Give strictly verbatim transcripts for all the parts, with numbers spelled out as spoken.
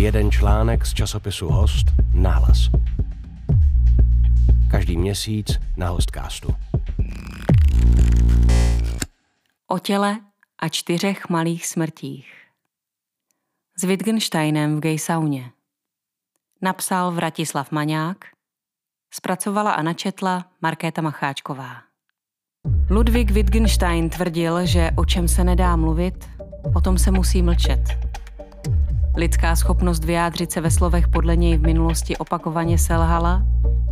jeden článek z časopisu Host, Nález. Každý měsíc na Hostcastu. O těle a čtyřech malých smrtích. S Wittgensteinem v gaysauně. Napsal Vratislav Maňák, zpracovala a načetla Markéta Macháčková. Ludvík Wittgenstein tvrdil, že o čem se nedá mluvit, o tom se musí mlčet. Lidská schopnost vyjádřit se ve slovech podle něj v minulosti opakovaně selhala,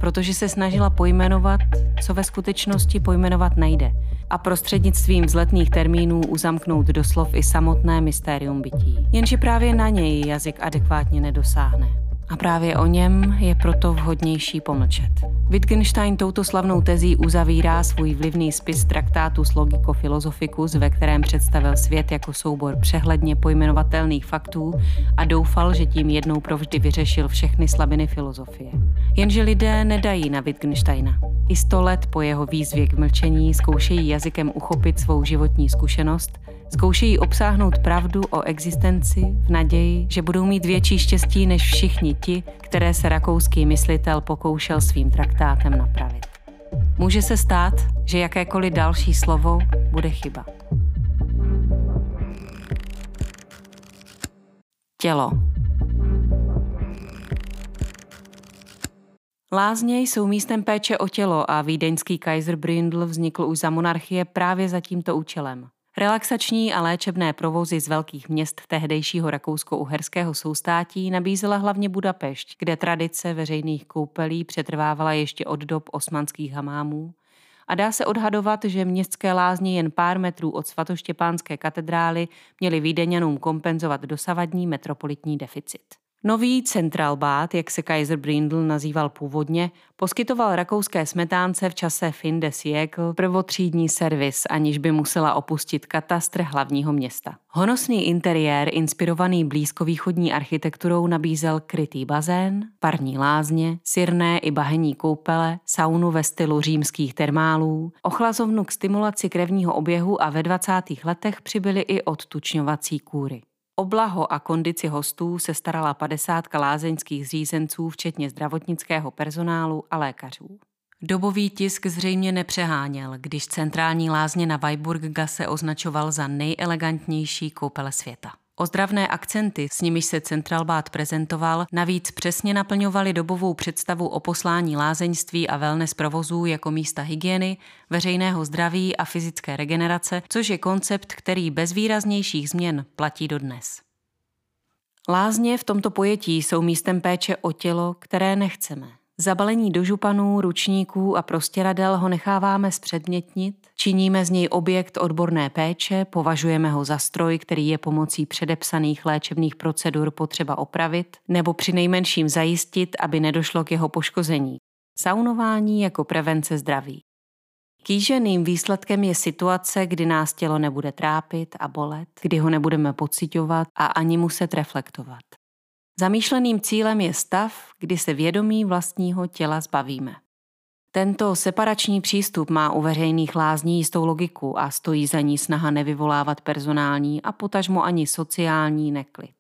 protože se snažila pojmenovat, co ve skutečnosti pojmenovat nejde, a prostřednictvím vzletných termínů uzamknout do slov i samotné mystérium bytí. Jenže právě na něj jazyk adekvátně nedosáhne. A právě o něm je proto vhodnější pomlčet. Wittgenstein touto slavnou tezí uzavírá svůj vlivný spis Tractatus Logico-Philosophicus, ve kterém představil svět jako soubor přehledně pojmenovatelných faktů a doufal, že tím jednou provždy vyřešil všechny slabiny filozofie. Jenže lidé nedají na Wittgensteina. I sto let po jeho výzvě k mlčení zkoušejí jazykem uchopit svou životní zkušenost, zkoušejí obsáhnout pravdu o existenci v naději, že budou mít větší štěstí než všichni ti, které se rakouský myslitel pokoušel svým traktátem napravit. Může se stát, že jakékoliv další slovo bude chyba. Tělo. Lázně jsou místem péče o tělo a vídeňský Kaiserbründl vznikl už za monarchie právě za tímto účelem. Relaxační a léčebné provozy z velkých měst tehdejšího rakousko-uherského soustátí nabízela hlavně Budapešť, kde tradice veřejných koupelí přetrvávala ještě od dob osmanských hamámů a dá se odhadovat, že městské lázně jen pár metrů od Svatoštěpánské katedrály měly Vídeňanům kompenzovat dosavadní metropolitní deficit. Nový Centralbad, jak se Kaiserbründl nazýval původně, poskytoval rakouské smetánce v čase fin de siècle prvotřídní servis, aniž by musela opustit katastr hlavního města. Honosný interiér, inspirovaný blízkovýchodní architekturou, nabízel krytý bazén, parní lázně, sirné i bahenní koupele, saunu ve stylu římských termálů, ochlazovnu k stimulaci krevního oběhu a ve dvacátých letech přibyly i odtučňovací kůry. O blaho a kondici hostů se starala padesátka lázeňských zřízenců, včetně zdravotnického personálu a lékařů. Dobový tisk zřejmě nepřeháněl, když centrální lázně na Weinburgasse označoval za nejelegantnější koupele světa. Ozdravné akcenty, s nimiž se Centralbad prezentoval, navíc přesně naplňovaly dobovou představu o poslání lázeňství a wellness provozů jako místa hygieny, veřejného zdraví a fyzické regenerace, což je koncept, který bez výraznějších změn platí dodnes. Lázně v tomto pojetí jsou místem péče o tělo, které nechceme. Zabalení do županů, ručníků a prostěradel ho necháváme zpředmětnit, činíme z něj objekt odborné péče, považujeme ho za stroj, který je pomocí předepsaných léčebných procedur potřeba opravit nebo přinejmenším zajistit, aby nedošlo k jeho poškození. Saunování jako prevence zdraví. Kýženým výsledkem je situace, kdy nás tělo nebude trápit a bolet, kdy ho nebudeme pociťovat a ani muset reflektovat. Zamýšleným cílem je stav, kdy se vědomí vlastního těla zbavíme. Tento separační přístup má u veřejných lázní jistou logiku a stojí za ní snaha nevyvolávat personální a potažmo ani sociální neklid.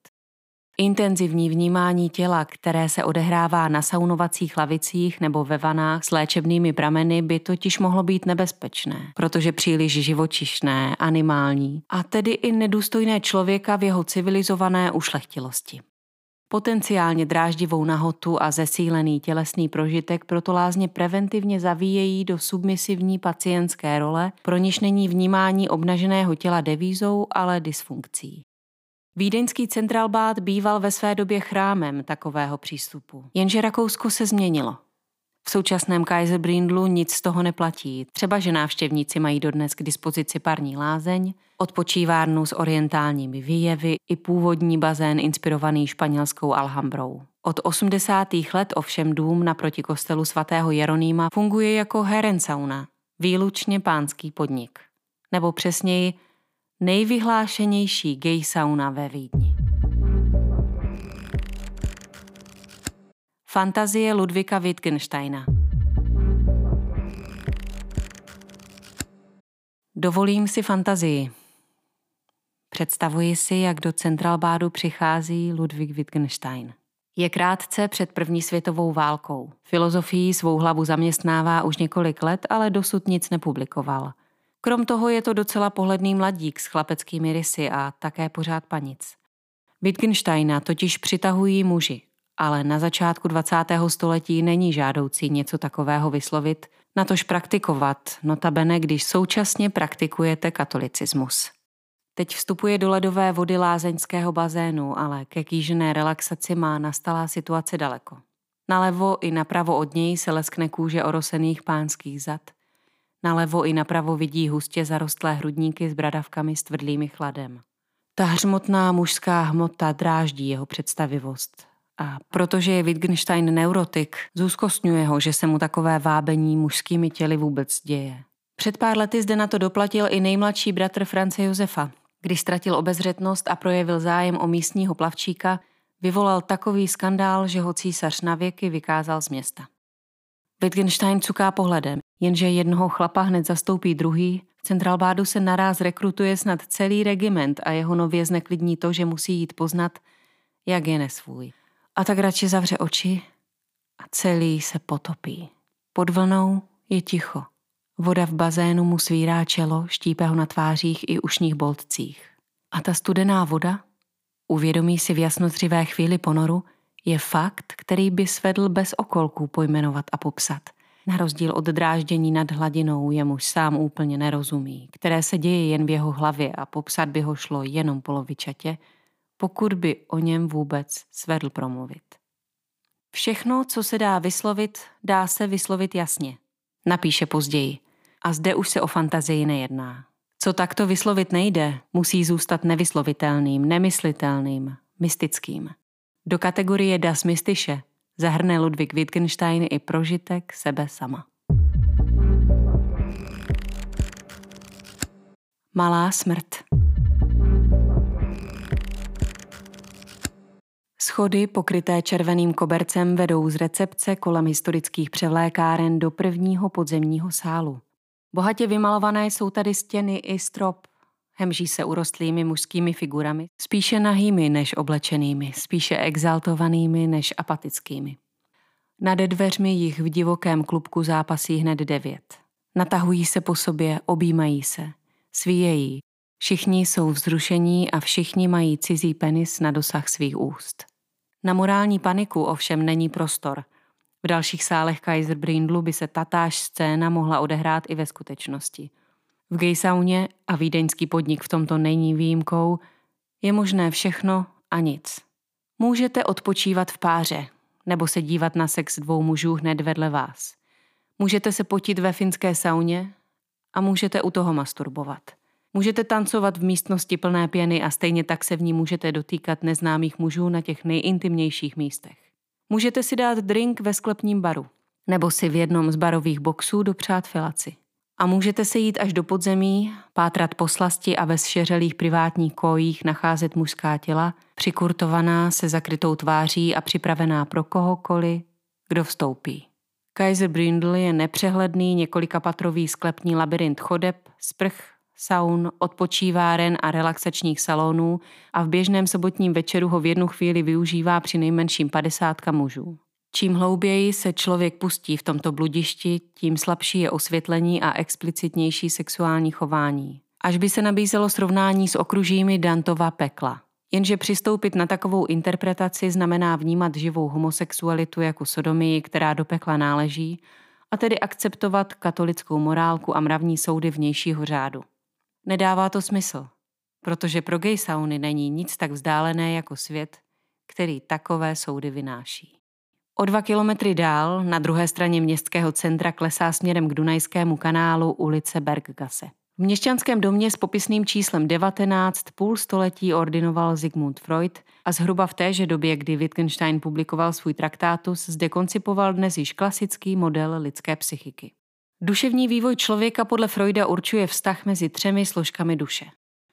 Intenzivní vnímání těla, které se odehrává na saunovacích lavicích nebo ve vanách s léčebnými prameny, by totiž mohlo být nebezpečné, protože příliš živočišné, animální a tedy i nedůstojné člověka v jeho civilizované ušlechtilosti. Potenciálně dráždivou nahotu a zesílený tělesný prožitek proto lázně preventivně zavíjejí do submisivní pacientské role, pro niž není vnímání obnaženého těla devízou, ale dysfunkcí. Vídeňský Centralbad býval ve své době chrámem takového přístupu. Jenže Rakousko se změnilo. V současném Kaiserbründlu nic z toho neplatí, třeba že návštěvníci mají dodnes k dispozici parní lázeň, odpočívárnu s orientálními výjevy i původní bazén inspirovaný španělskou Alhambrou. Od osmdesátých let ovšem dům naproti kostelu svatého Jeronýma funguje jako herensauna, výlučně pánský podnik. Nebo přesněji nejvyhlášenější gay sauna ve Vídni. Fantazie Ludvika Wittgensteina. Dovolím si fantazii. Představuji si, jak do Centralbádu přichází Ludvík Wittgenstein. Je krátce před první světovou válkou. Filozofii svou hlavu zaměstnává už několik let, ale dosud nic nepublikoval. Krom toho je to docela pohledný mladík s chlapeckými rysy a také pořád panic. Wittgensteina totiž přitahují muži, ale na začátku dvacátého století není žádoucí něco takového vyslovit, natož praktikovat, notabene když současně praktikujete katolicismus. Teď vstupuje do ledové vody lázeňského bazénu, ale ke kýžené relaxaci má nastalá situace daleko. Nalevo i napravo od něj se leskne kůže orosených pánských zad. Nalevo i napravo vidí hustě zarostlé hrudníky s bradavkami s tvrdlým chladem. Ta hřmotná mužská hmota dráždí jeho představivost. A protože je Wittgenstein neurotik, zúzkostňuje ho, že se mu takové vábení mužskými těly vůbec děje. Před pár lety zde na to doplatil i nejmladší bratr France Josefa. Když ztratil obezřetnost a projevil zájem o místního plavčíka, vyvolal takový skandál, že ho císař navěky vykázal z města. Wittgenstein cuká pohledem, jenže jednoho chlapa hned zastoupí druhý. V Centralbádu se naráz rekrutuje snad celý regiment a jeho nově zneklidní to, že musí jít poznat, jak je nesvůj. A tak radši zavře oči a celý se potopí. Pod vlnou je ticho. Voda v bazénu mu svírá čelo, štípe ho na tvářích i ušních boltcích. A ta studená voda, uvědomí si v jasnotřivé chvíli ponoru, je fakt, který by svedl bez okolků pojmenovat a popsat. Na rozdíl od dráždění nad hladinou jemuž sám úplně nerozumí, které se děje jen v jeho hlavě a popsat by ho šlo jenom polovičatě, pokud by o něm vůbec svedl promluvit. Všechno, co se dá vyslovit, dá se vyslovit jasně. Napíše později. A zde už se o fantazii nejedná. Co takto vyslovit nejde, musí zůstat nevyslovitelným, nemyslitelným, mystickým. Do kategorie Das Mystische zahrne Ludvík Wittgenstein i prožitek sebe sama. Malá smrt. Schody, pokryté červeným kobercem, vedou z recepce kolem historických převlékáren do prvního podzemního sálu. Bohatě vymalované jsou tady stěny i strop. Hemží se urostlými mužskými figurami, spíše nahými než oblečenými, spíše exaltovanými než apatickými. Nad dveřmi jich v divokém klubku zápasí hned devět. Natahují se po sobě, objímají se, svíjejí. Všichni jsou vzrušení a všichni mají cizí penis na dosah svých úst. Na morální paniku ovšem není prostor. V dalších sálech Kaiserbründlu by se tatáž scéna mohla odehrát i ve skutečnosti. V gaysauně, a vídeňský podnik v tomto není výjimkou, je možné všechno a nic. Můžete odpočívat v páře, nebo se dívat na sex dvou mužů hned vedle vás. Můžete se potit ve finské sauně a můžete u toho masturbovat. Můžete tancovat v místnosti plné pěny a stejně tak se v ní můžete dotýkat neznámých mužů na těch nejintimnějších místech. Můžete si dát drink ve sklepním baru, nebo si v jednom z barových boxů dopřát filaci. A můžete se jít až do podzemí, pátrat po slasti a ve zšeřelých privátních kojích nacházet mužská těla, přikurtovaná se zakrytou tváří a připravená pro kohokoliv, kdo vstoupí. Kaiserbründl je nepřehledný několikapatrový sklepní labyrint chodeb, sprch, saun, odpočíváren a relaxačních salonů a v běžném sobotním večeru ho v jednu chvíli využívá přinejmenším padesátka mužů. Čím hlouběji se člověk pustí v tomto bludišti, tím slabší je osvětlení a explicitnější sexuální chování. Až by se nabízelo srovnání s okružími Dantova pekla. Jenže přistoupit na takovou interpretaci znamená vnímat živou homosexualitu jako sodomii, která do pekla náleží, a tedy akceptovat katolickou morálku a mravní soudy vnějšího řádu. Nedává to smysl, protože pro gay sauny není nic tak vzdálené jako svět, který takové soudy vynáší. O dva kilometry dál, na druhé straně městského centra, klesá směrem k Dunajskému kanálu ulice Berggasse. V měšťanském domě s popisným číslem devatenáct půl století ordinoval Sigmund Freud a zhruba v téže době, kdy Wittgenstein publikoval svůj traktátus, zde koncipoval dnes již klasický model lidské psychiky. Duševní vývoj člověka podle Freuda určuje vztah mezi třemi složkami duše.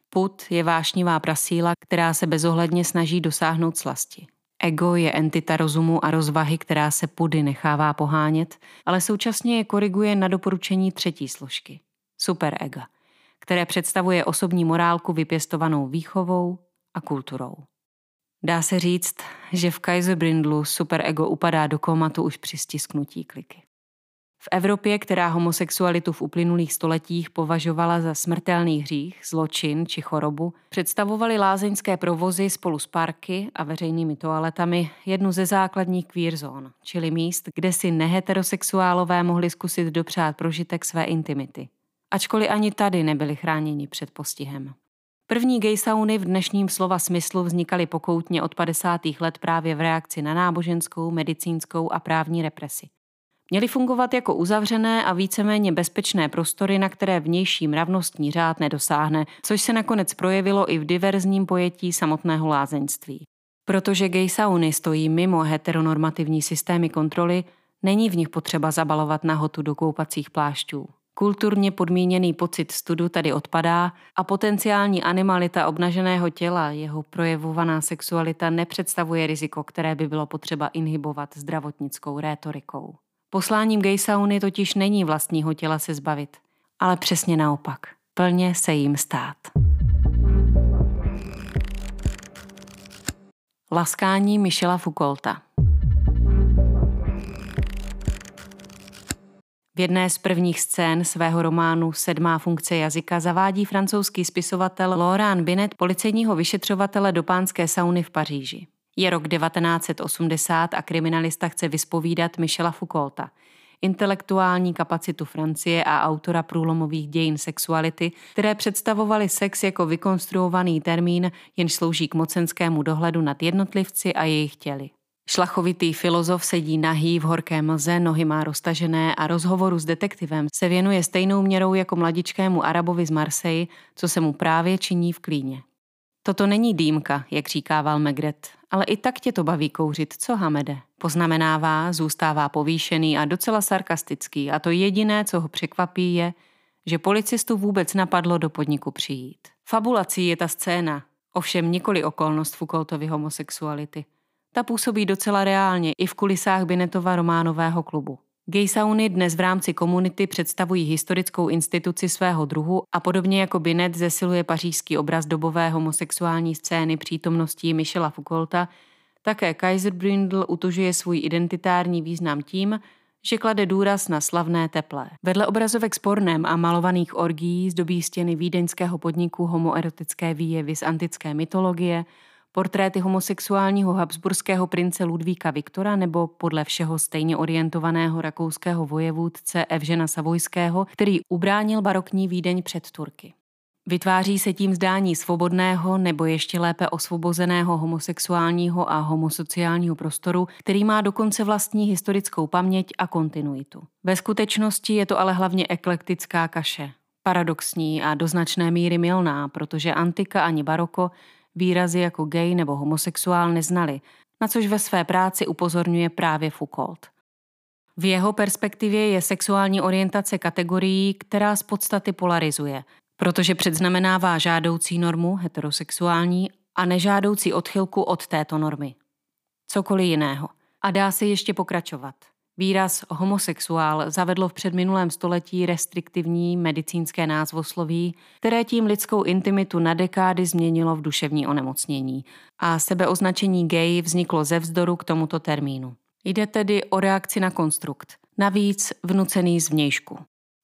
Pud je vášnivá prasíla, která se bezohledně snaží dosáhnout slasti. Ego je entita rozumu a rozvahy, která se pudy nechává pohánět, ale současně je koriguje na doporučení třetí složky – superega, které představuje osobní morálku vypěstovanou výchovou a kulturou. Dá se říct, že v Kaiserbründlu superego upadá do komatu už při stisknutí kliky. V Evropě, která homosexualitu v uplynulých stoletích považovala za smrtelný hřích, zločin či chorobu, představovaly lázeňské provozy spolu s parky a veřejnými toaletami jednu ze základních queer zón, čili míst, kde si neheterosexuálové mohli zkusit dopřát prožitek své intimity. Ačkoliv ani tady nebyli chráněni před postihem. První gay sauny v dnešním slova smyslu vznikaly pokoutně od padesátých let právě v reakci na náboženskou, medicínskou a právní represi. Měly fungovat jako uzavřené a víceméně bezpečné prostory, na které vnější mravnostní řád nedosáhne, což se nakonec projevilo i v diverzním pojetí samotného lázeňství. Protože gay sauny stojí mimo heteronormativní systémy kontroly, není v nich potřeba zabalovat nahotu do koupacích plášťů. Kulturně podmíněný pocit studu tady odpadá a potenciální animalita obnaženého těla, jeho projevovaná sexualita nepředstavuje riziko, které by bylo potřeba inhibovat zdravotnickou rétorikou. Posláním gay sauny totiž není vlastního těla se zbavit, ale přesně naopak, plně se jim stát. Laskání Michela Foucaulta. V jedné z prvních scén svého románu Sedmá funkce jazyka zavádí francouzský spisovatel Laurent Binet policejního vyšetřovatele do pánské sauny v Paříži. Je rok devatenáct set osmdesát a kriminalista chce vyspovídat Michela Foucaulta, intelektuální kapacitu Francie a autora průlomových dějin sexuality, které představovaly sex jako vykonstruovaný termín, jenž slouží k mocenskému dohledu nad jednotlivci a jejich těly. Šlachovitý filozof sedí nahý v horké mlze, nohy má roztažené a rozhovoru s detektivem se věnuje stejnou měrou jako mladičkému Arabovi z Marseille, co se mu právě činí v klíně. Toto není dýmka, jak říkával Megret, ale i tak tě to baví kouřit, co Hamede? Poznamenává, zůstává povýšený a docela sarkastický a to jediné, co ho překvapí, je, že policistu vůbec napadlo do podniku přijít. Fabulací je ta scéna, ovšem nikoli okolnost Foucaultovy homosexuality. Ta působí docela reálně i v kulisách Binetova románového klubu. Gay sauny dnes v rámci komunity představují historickou instituci svého druhu a podobně jako Binet zesiluje pařížský obraz dobové homosexuální scény přítomností Michela Foucaulta, také Kaiserbründl utužuje svůj identitární význam tím, že klade důraz na slavné teplé. Vedle obrazovek s pornem a malovaných orgií zdobí stěny vídeňského podniku homoerotické výjevy z antické mytologie, portréty homosexuálního habsburského prince Ludvíka Viktora nebo podle všeho stejně orientovaného rakouského vojevůdce Evžena Savojského, který ubránil barokní Vídeň před Turky. Vytváří se tím zdání svobodného nebo ještě lépe osvobozeného homosexuálního a homosociálního prostoru, který má dokonce vlastní historickou paměť a kontinuitu. Ve skutečnosti je to ale hlavně eklektická kaše. Paradoxní a do značné míry mylná, protože antika ani baroko výrazy jako gay nebo homosexuál neznali, na což ve své práci upozorňuje právě Foucault. V jeho perspektivě je sexuální orientace kategorií, která z podstaty polarizuje, protože předznamenává žádoucí normu, heterosexuální, a nežádoucí odchylku od této normy. Cokoliv jiného. A dá se ještě pokračovat. Výraz homosexuál zavedlo v předminulém století restriktivní medicínské názvosloví, které tím lidskou intimitu na dekády změnilo v duševní onemocnění a sebeoznačení gay vzniklo ze vzdoru k tomuto termínu. Jde tedy o reakci na konstrukt, navíc vnucený zvnějšku.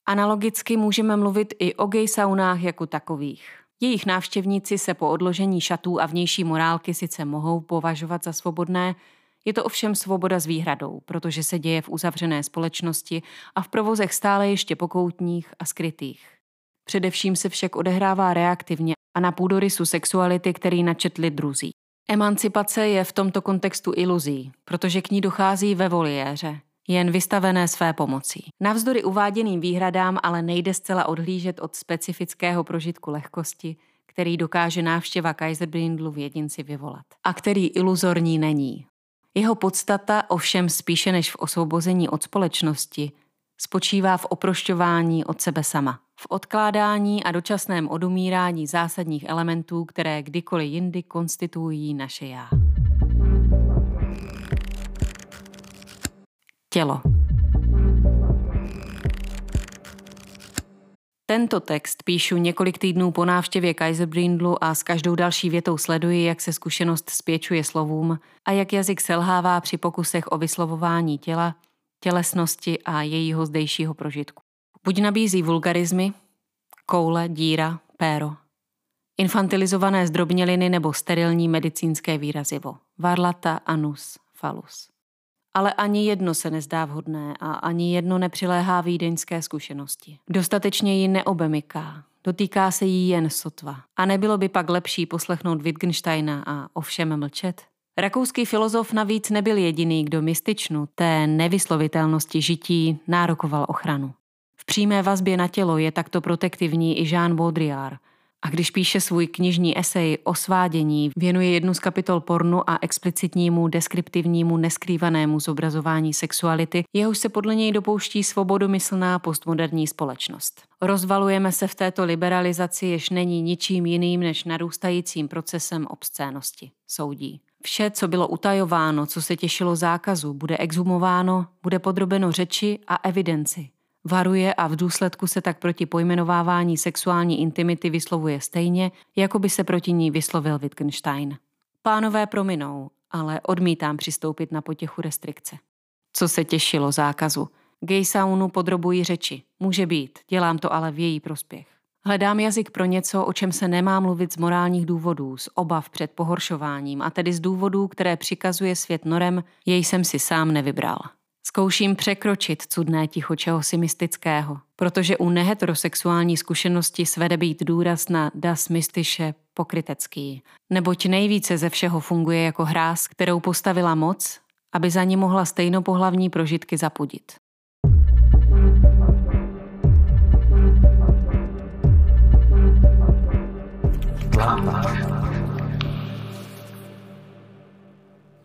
Analogicky můžeme mluvit i o gay saunách jako takových. Jejich návštěvníci se po odložení šatů a vnější morálky sice mohou považovat za svobodné, je to ovšem svoboda s výhradou, protože se děje v uzavřené společnosti a v provozech stále ještě pokoutních a skrytých. Především se však odehrává reaktivně a na půdorysu sexuality, který načetli druzí. Emancipace je v tomto kontextu iluzí, protože k ní dochází ve voliéře, jen vystavené své pomocí. Navzdory uváděným výhradám ale nejde zcela odhlížet od specifického prožitku lehkosti, který dokáže návštěva Kaiserbründlu v jedinci vyvolat a který iluzorní není. Jeho podstata ovšem spíše než v osvobození od společnosti spočívá v oprošťování od sebe sama, v odkládání a dočasném odumírání zásadních elementů, které kdykoliv jindy konstituují naše já. Tělo. Tento text píšu několik týdnů po návštěvě Kaiserbründlu a s každou další větou sleduji, jak se zkušenost spěčuje slovům a jak jazyk selhává při pokusech o vyslovování těla, tělesnosti a jejího zdejšího prožitku. Buď nabízí vulgarizmy, koule, díra, péro, infantilizované zdrobněliny nebo sterilní medicínské výrazivo, varlata, anus, falus. Ale ani jedno se nezdá vhodné a ani jedno nepřiléhá vídeňské zkušenosti. Dostatečně ji neobemyká, dotýká se jí jen sotva. A nebylo by pak lepší poslechnout Wittgensteina a ovšem mlčet? Rakouský filozof navíc nebyl jediný, kdo mystičnu té nevyslovitelnosti žití nárokoval ochranu. V přímé vazbě na tělo je takto protektivní i Jean Baudrillard. A když píše svůj knižní esej o svádění, věnuje jednu z kapitol pornu a explicitnímu, deskriptivnímu, neskrývanému zobrazování sexuality, jehož se podle něj dopouští svobodomyslná postmoderní společnost. Rozvalujeme se v této liberalizaci, jež není ničím jiným než narůstajícím procesem obscénosti, soudí. Vše, co bylo utajováno, co se těšilo zákazu, bude exhumováno, bude podrobeno řeči a evidenci. Varuje a v důsledku se tak proti pojmenovávání sexuální intimity vyslovuje stejně, jako by se proti ní vyslovil Wittgenstein. Pánové prominou, ale odmítám přistoupit na potěchu restrikce. Co se těšilo zákazu? Gay saunu podrobují řeči. Může být, dělám to ale v její prospěch. Hledám jazyk pro něco, o čem se nemá mluvit z morálních důvodů, z obav před pohoršováním a tedy z důvodů, které přikazuje svět norem, jej jsem si sám nevybral. Zkouším překročit cudné ticho čehosi mystického, protože u neheterosexuální zkušenosti svede být důraz na das mystische pokrytecký, neboť nejvíce ze všeho funguje jako hráz, kterou postavila moc, aby za ní mohla stejnopohlavní prožitky zapudit.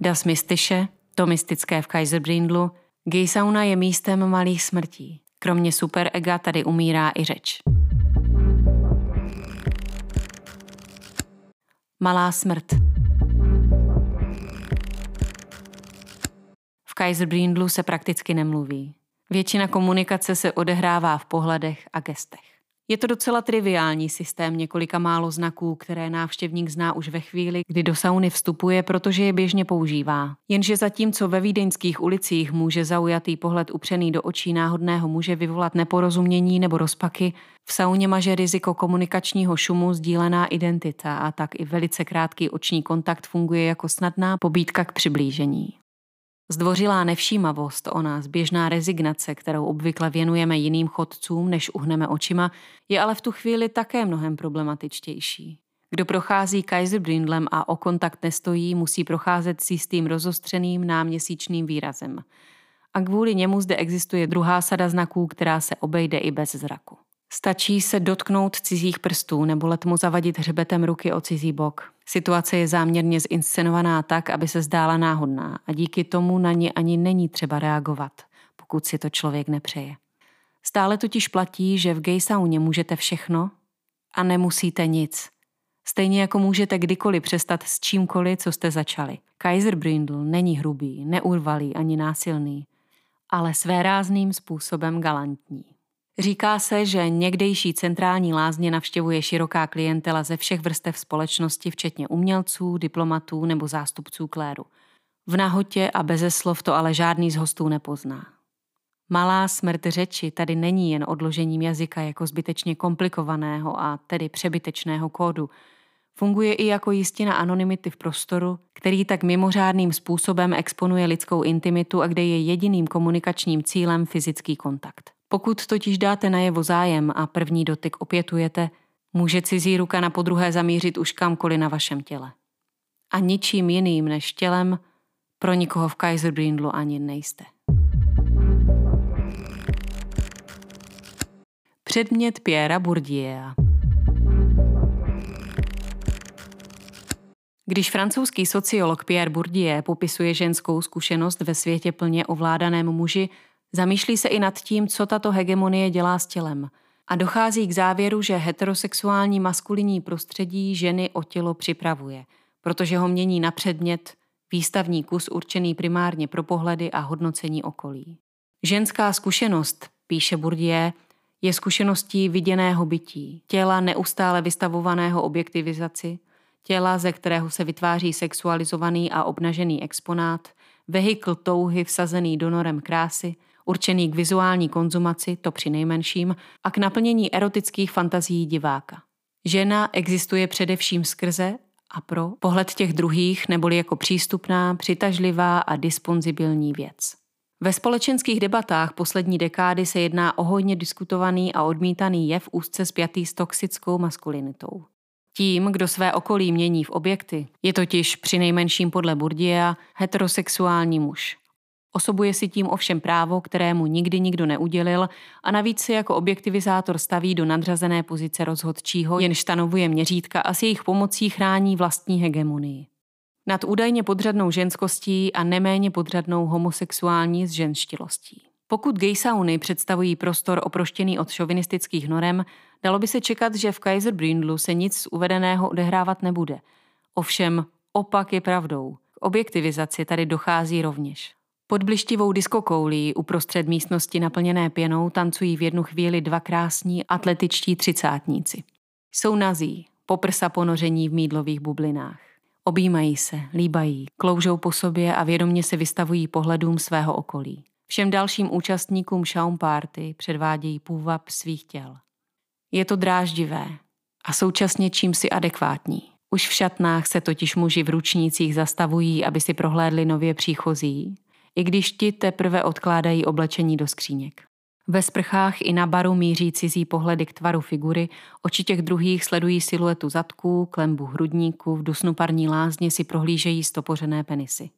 Das mystische, to mystické v Kaiserbründlu, gejsauna je místem malých smrtí. Kromě superega tady umírá i řeč. Malá smrt. V Kaiserbründlu se prakticky nemluví. Většina komunikace se odehrává v pohledech a gestech. Je to docela triviální systém několika málo znaků, které návštěvník zná už ve chvíli, kdy do sauny vstupuje, protože je běžně používá. Jenže zatímco ve vídeňských ulicích může zaujatý pohled upřený do očí náhodného muže vyvolat neporozumění nebo rozpaky, v sauně maže riziko komunikačního šumu sdílená identita a tak i velice krátký oční kontakt funguje jako snadná pobídka k přiblížení. Zdvořilá nevšímavost o nás, běžná rezignace, kterou obvykle věnujeme jiným chodcům, než uhneme očima, je ale v tu chvíli také mnohem problematičtější. Kdo prochází Kaiserbründlem a o kontakt nestojí, musí procházet s jistým rozostřeným náměsíčným výrazem. A kvůli němu zde existuje druhá sada znaků, která se obejde i bez zraku. Stačí se dotknout cizích prstů nebo letmo zavadit hřbetem ruky o cizí bok. Situace je záměrně zinscenovaná tak, aby se zdála náhodná a díky tomu na ni ani není třeba reagovat, pokud si to člověk nepřeje. Stále totiž platí, že v gay sauně můžete všechno a nemusíte nic. Stejně jako můžete kdykoliv přestat s čímkoliv, co jste začali. Kaiserbründl není hrubý, neurvalý ani násilný, ale svérázným způsobem galantní. Říká se, že někdejší centrální lázně navštěvuje široká klientela ze všech vrstev společnosti, včetně umělců, diplomatů nebo zástupců kléru. V nahotě a beze slov to ale žádný z hostů nepozná. Malá smrt řeči tady není jen odložením jazyka jako zbytečně komplikovaného a tedy přebytečného kódu. Funguje i jako jistina anonymity v prostoru, který tak mimořádným způsobem exponuje lidskou intimitu a kde je jediným komunikačním cílem fyzický kontakt. Pokud totiž dáte najevo zájem a první dotyk opětujete, může cizí ruka na podruhé zamířit už kamkoliv na vašem těle. A ničím jiným než tělem pro nikoho v Kaiserbründlu ani nejste. Předmět Pierra Bourdieu. Když francouzský sociolog Pierre Bourdieu popisuje ženskou zkušenost ve světě plně ovládaném muži, zamýšlí se i nad tím, co tato hegemonie dělá s tělem a dochází k závěru, že heterosexuální maskulinní prostředí ženy o tělo připravuje, protože ho mění na předmět, výstavní kus určený primárně pro pohledy a hodnocení okolí. Ženská zkušenost, píše Bourdieu, je zkušeností viděného bytí, těla neustále vystavovaného objektivizaci, těla, ze kterého se vytváří sexualizovaný a obnažený exponát, vehikl touhy vsazený donorem krásy, určený k vizuální konzumaci, to přinejmenším, a k naplnění erotických fantazií diváka. Žena existuje především skrze a pro pohled těch druhých, neboli jako přístupná, přitažlivá a disponzibilní věc. Ve společenských debatách poslední dekády se jedná o hodně diskutovaný a odmítaný jev úzce spjatý s toxickou maskulinitou. Tím, kdo své okolí mění v objekty, je totiž přinejmenším podle Bourdieua heterosexuální muž. Osobuje si tím ovšem právo, kterému nikdy nikdo neudělil, a navíc se jako objektivizátor staví do nadřazené pozice rozhodčího, jenž stanovuje měřítka a s jejich pomocí chrání vlastní hegemonii. Nad údajně podřadnou ženskostí a neméně podřadnou homosexuální zženštilostí. Pokud gaysauny představují prostor oproštěný od šovinistických norem, dalo by se čekat, že v Kaiserbründlu se nic z uvedeného odehrávat nebude. Ovšem opak je pravdou. K objektivizaci tady dochází rovněž. Pod blištivou diskokoulí uprostřed místnosti naplněné pěnou tancují v jednu chvíli dva krásní atletičtí třicátníci. Jsou nazí, poprsa ponoření v mýdlových bublinách. Objímají se, líbají, kloužou po sobě a vědomě se vystavují pohledům svého okolí. Všem dalším účastníkům šaumparty předvádějí půvab svých těl. Je to dráždivé a současně čímsi adekvátní. Už v šatnách se totiž muži v ručnících zastavují, aby si prohlédli nově příchozí, i když ti teprve odkládají oblečení do skříněk. Ve sprchách i na baru míří cizí pohledy k tvaru figury, oči těch druhých sledují siluetu zadků, klembu hrudníku, v dusnu parní lázně si prohlížejí stopořené penisy.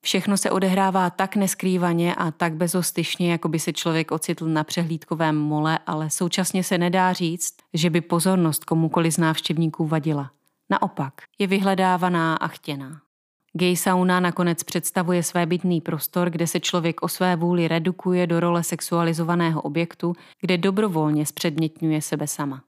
Všechno se odehrává tak neskrývaně a tak bezostyšně, jako by se člověk ocitl na přehlídkovém mole, ale současně se nedá říct, že by pozornost komukoliv z návštěvníků vadila. Naopak, je vyhledávaná a chtěná. Gay sauna nakonec představuje svébytný prostor, kde se člověk o své vůli redukuje do role sexualizovaného objektu, kde dobrovolně zpředmětňuje sebe sama.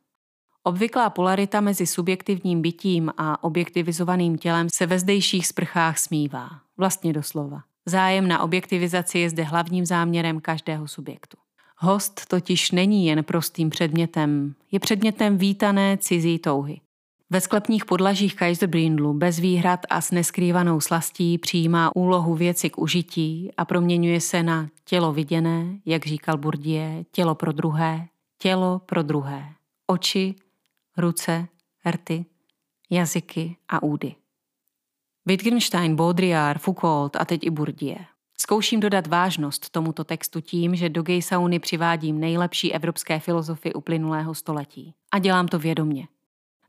Obvyklá polarita mezi subjektivním bytím a objektivizovaným tělem se ve zdejších sprchách smívá, vlastně doslova. Zájem na objektivizaci je zde hlavním záměrem každého subjektu. Host totiž není jen prostým předmětem, je předmětem vítané cizí touhy. Ve sklepních podlažích Kaiserbründlu bez výhrad a s neskrývanou slastí přijímá úlohu věci k užití a proměňuje se na tělo viděné, jak říkal Bourdieu, tělo pro druhé, tělo pro druhé, oči, ruce, rty, jazyky a údy. Wittgenstein, Baudrillard, Foucault a teď i Bourdieu. Zkouším dodat vážnost tomuto textu tím, že do gaysauny přivádím nejlepší evropské filozofy uplynulého století. A dělám to vědomě.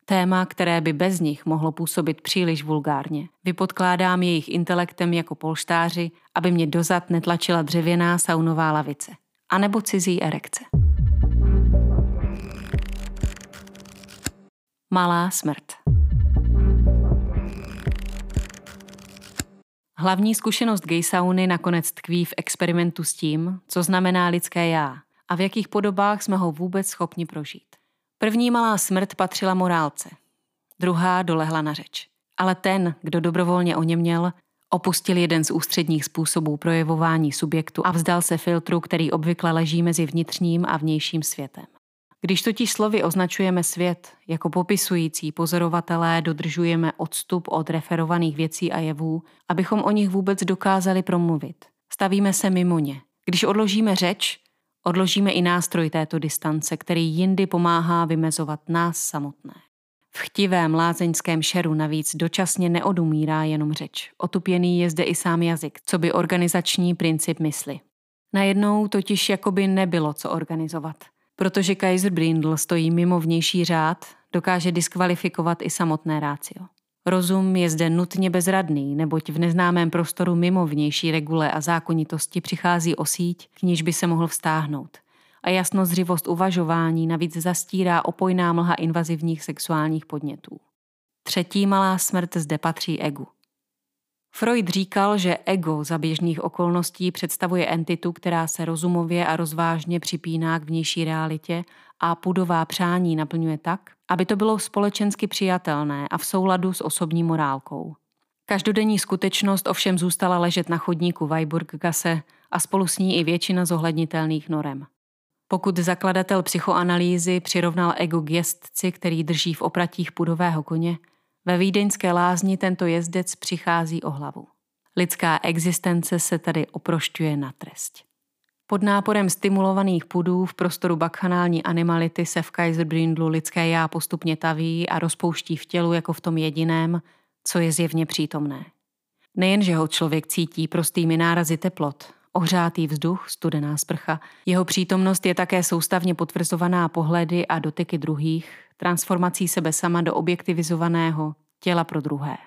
Téma, které by bez nich mohlo působit příliš vulgárně. Vypodkládám jejich intelektem jako polštáři, aby mě dozad netlačila dřevěná saunová lavice. A nebo cizí erekce. Malá smrt. Hlavní zkušenost gaysauny nakonec tkví v experimentu s tím, co znamená lidské já a v jakých podobách jsme ho vůbec schopni prožít. První malá smrt patřila morálce, druhá dolehla na řeč. Ale ten, kdo dobrovolně oněměl, opustil jeden z ústředních způsobů projevování subjektu a vzdal se filtru, který obvykle leží mezi vnitřním a vnějším světem. Když totiž slovy označujeme svět jako popisující pozorovatelé, dodržujeme odstup od referovaných věcí a jevů, abychom o nich vůbec dokázali promluvit. Stavíme se mimo ně. Když odložíme řeč, odložíme i nástroj této distance, který jindy pomáhá vymezovat nás samotné. V chtivém lázeňském šeru navíc dočasně neodumírá jenom řeč. Otupěný je zde i sám jazyk, co by organizační princip mysli. Najednou totiž jakoby nebylo co organizovat. Protože Kaiserbründl stojí mimo vnější řád, dokáže diskvalifikovat i samotné rácio. Rozum je zde nutně bezradný, neboť v neznámém prostoru mimo vnější regule a zákonitosti přichází o síť, k níž by se mohl vztáhnout. A jasnozřivost uvažování navíc zastírá opojná mlha invazivních sexuálních podnětů. Třetí malá smrt zde patří egu. Freud říkal, že ego za běžných okolností představuje entitu, která se rozumově a rozvážně připíná k vnější realitě a pudová přání naplňuje tak, aby to bylo společensky přijatelné a v souladu s osobní morálkou. Každodenní skutečnost ovšem zůstala ležet na chodníku Weinburgasse a spolu s ní i většina zohlednitelných norem. Pokud zakladatel psychoanalýzy přirovnal ego k jezdci, který drží v opratích pudového koně, ve vídeňské lázni tento jezdec přichází o hlavu. Lidská existence se tady oprošťuje na trest. Pod náporem stimulovaných pudů v prostoru bakchanální animality se v Kaiserbründlu lidské já postupně taví a rozpouští v tělu jako v tom jediném, co je zjevně přítomné. Nejenže ho člověk cítí prostými nárazy teplot, ohřátý vzduch, studená sprcha, jeho přítomnost je také soustavně potvrzovaná pohledy a dotyky druhých, transformací sebe sama do objektivizovaného těla pro druhé.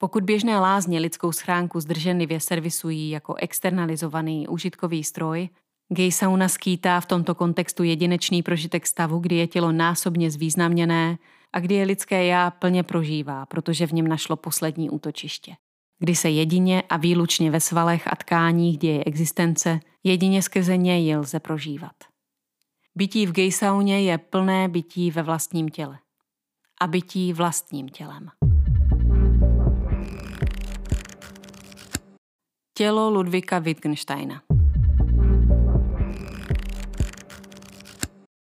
Pokud běžné lázně lidskou schránku zdrženlivě servisují jako externalizovaný užitkový stroj, gay sauna skýtá v tomto kontextu jedinečný prožitek stavu, kdy je tělo násobně zvýznamněné a kdy je lidské já plně prožívá, protože v něm našlo poslední útočiště. Kdy se jedině a výlučně ve svalech a tkáních děje existence, jedině skrze něj ji lze prožívat. Bytí v gay sauně je plné bytí ve vlastním těle. A bytí vlastním tělem. Tělo Ludvíka Wittgensteina.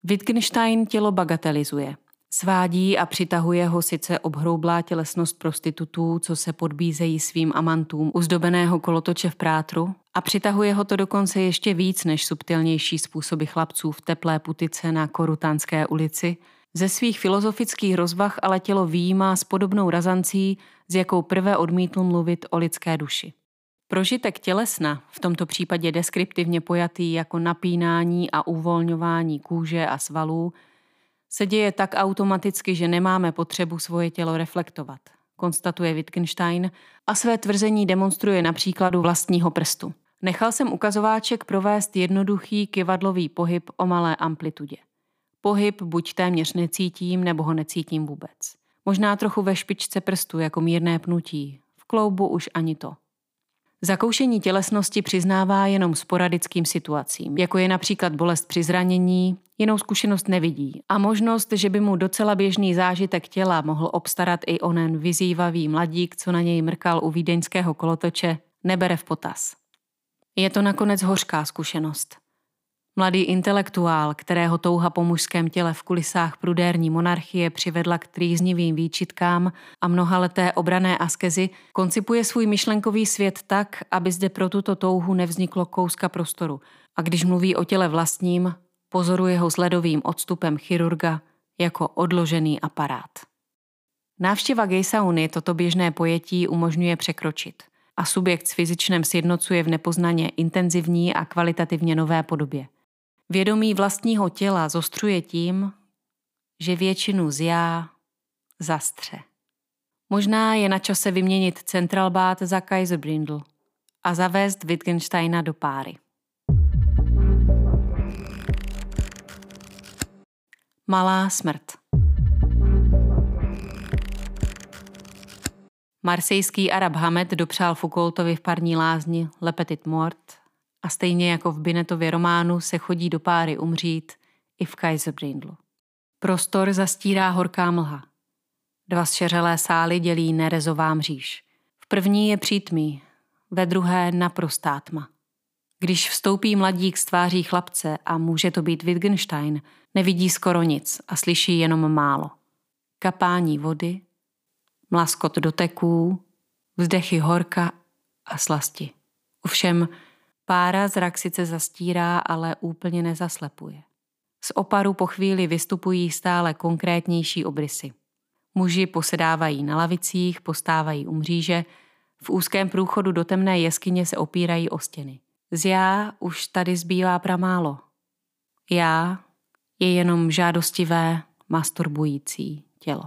Wittgenstein tělo bagatelizuje. Svádí a přitahuje ho sice obhroublá tělesnost prostitutů, co se podbízejí svým amantům uzdobeného kolotoče v prátru, a přitahuje ho to dokonce ještě víc než subtilnější způsoby chlapců v teplé putice na Korutánské ulici. Ze svých filozofických rozvah ale tělo výjímá s podobnou razancí, s jakou prvé odmítl mluvit o lidské duši. Prožitek tělesna, v tomto případě deskriptivně pojatý jako napínání a uvolňování kůže a svalů, se děje tak automaticky, že nemáme potřebu svoje tělo reflektovat, konstatuje Wittgenstein a své tvrzení demonstruje na příkladu vlastního prstu. Nechal jsem ukazováček provést jednoduchý kyvadlový pohyb o malé amplitudě. Pohyb buď téměř necítím, nebo ho necítím vůbec. Možná trochu ve špičce prstu jako mírné pnutí, v kloubu už ani to. Zakoušení tělesnosti přiznává jenom sporadickým situacím, jako je například bolest při zranění, jinou zkušenost nevidí a možnost, že by mu docela běžný zážitek těla mohl obstarat i onen vyzývavý mladík, co na něj mrkal u vídeňského kolotoče, nebere v potaz. Je to nakonec hořká zkušenost. Mladý intelektuál, kterého touha po mužském těle v kulisách prudérní monarchie přivedla k trýznivým výčitkám a mnohaleté obrané askezi, koncipuje svůj myšlenkový svět tak, aby zde pro tuto touhu nevzniklo kouska prostoru a když mluví o těle vlastním, pozoruje ho s ledovým odstupem chirurga jako odložený aparát. Návštěva gay sauny toto běžné pojetí umožňuje překročit a subjekt s fyzičnem sjednocuje v nepoznaně intenzivní a kvalitativně nové podobě. Vědomí vlastního těla zostřuje tím, že většinu z já zastře. Možná je na čase vyměnit Centralbad za Kaiserbründl a zavést Wittgensteina do páry. Malá smrt. Marsejský Arab Hamed dopřál Foucaultovi v parní lázni Lepetit mort a stejně jako v Binetově románu se chodí do páry umřít i v Kaiserbründlu. Prostor zastírá horká mlha. Dva zšeřelé sály dělí nerezová mříž. V první je přítmí, ve druhé naprostá tma. Když vstoupí mladík z tváří chlapce a může to být Wittgenstein, nevidí skoro nic a slyší jenom málo. Kapání vody, mlaskot doteků, vzdechy horka a slasti. Ovšem, pára zrak sice zastírá, ale úplně nezaslepuje. Z oparu po chvíli vystupují stále konkrétnější obrysy. Muži posedávají na lavicích, postávají u mříže, v úzkém průchodu do temné jeskyně se opírají o stěny. Z já už tady zbývá pramálo. Já je jenom žádostivé, masturbující tělo.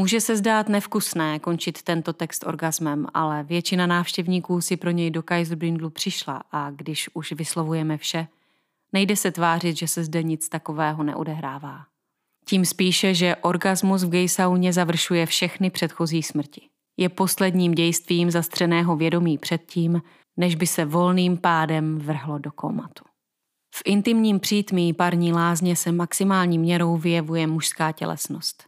Může se zdát nevkusné končit tento text orgasmem, ale většina návštěvníků si pro něj do Kaiserbründlu přišla a když už vyslovujeme vše, nejde se tvářit, že se zde nic takového neodehrává. Tím spíše, že orgasmus v gay sauně završuje všechny předchozí smrti. Je posledním dějstvím zastřeného vědomí předtím, než by se volným pádem vrhlo do komatu. V intimním přítmí parní lázně se maximální měrou vyjevuje mužská tělesnost.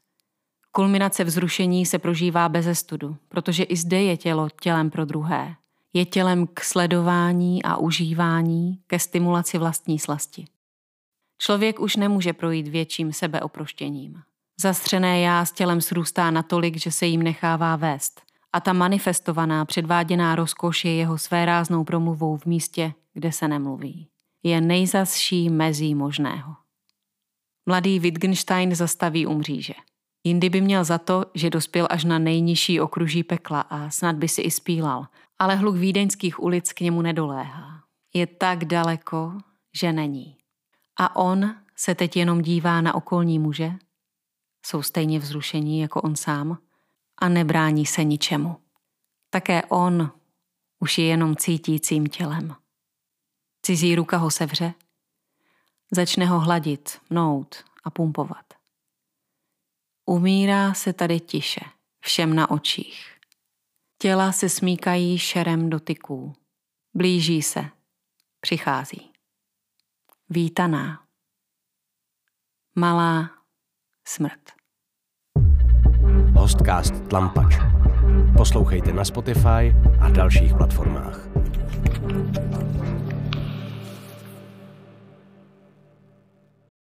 Kulminace vzrušení se prožívá beze studu, protože i zde je tělo tělem pro druhé. Je tělem k sledování a užívání, ke stimulaci vlastní slasti. Člověk už nemůže projít větším sebeoproštěním. Zastřené já s tělem srůstá natolik, že se jim nechává vést. A ta manifestovaná, předváděná rozkoš je jeho svéráznou promluvou v místě, kde se nemluví. Je nejzazší mezí možného. Mladý Wittgenstein zastaví u mříže. Jindy by měl za to, že dospěl až na nejnižší okruží pekla a snad by si i spílal, ale hluk vídeňských ulic k němu nedoléhá. Je tak daleko, že není. A on se teď jenom dívá na okolní muže, jsou stejně vzrušení jako on sám a nebrání se ničemu. Také on už je jenom cítícím tělem. Cizí ruka ho sevře, začne ho hladit, mnout a pumpovat. Umírá se tady tiše, všem na očích. Těla se smíkají šerem dotyků. Blíží se, přichází. Vítaná. Malá smrt. Hostkast Lampač. Poslouchejte na Spotify a dalších platformách.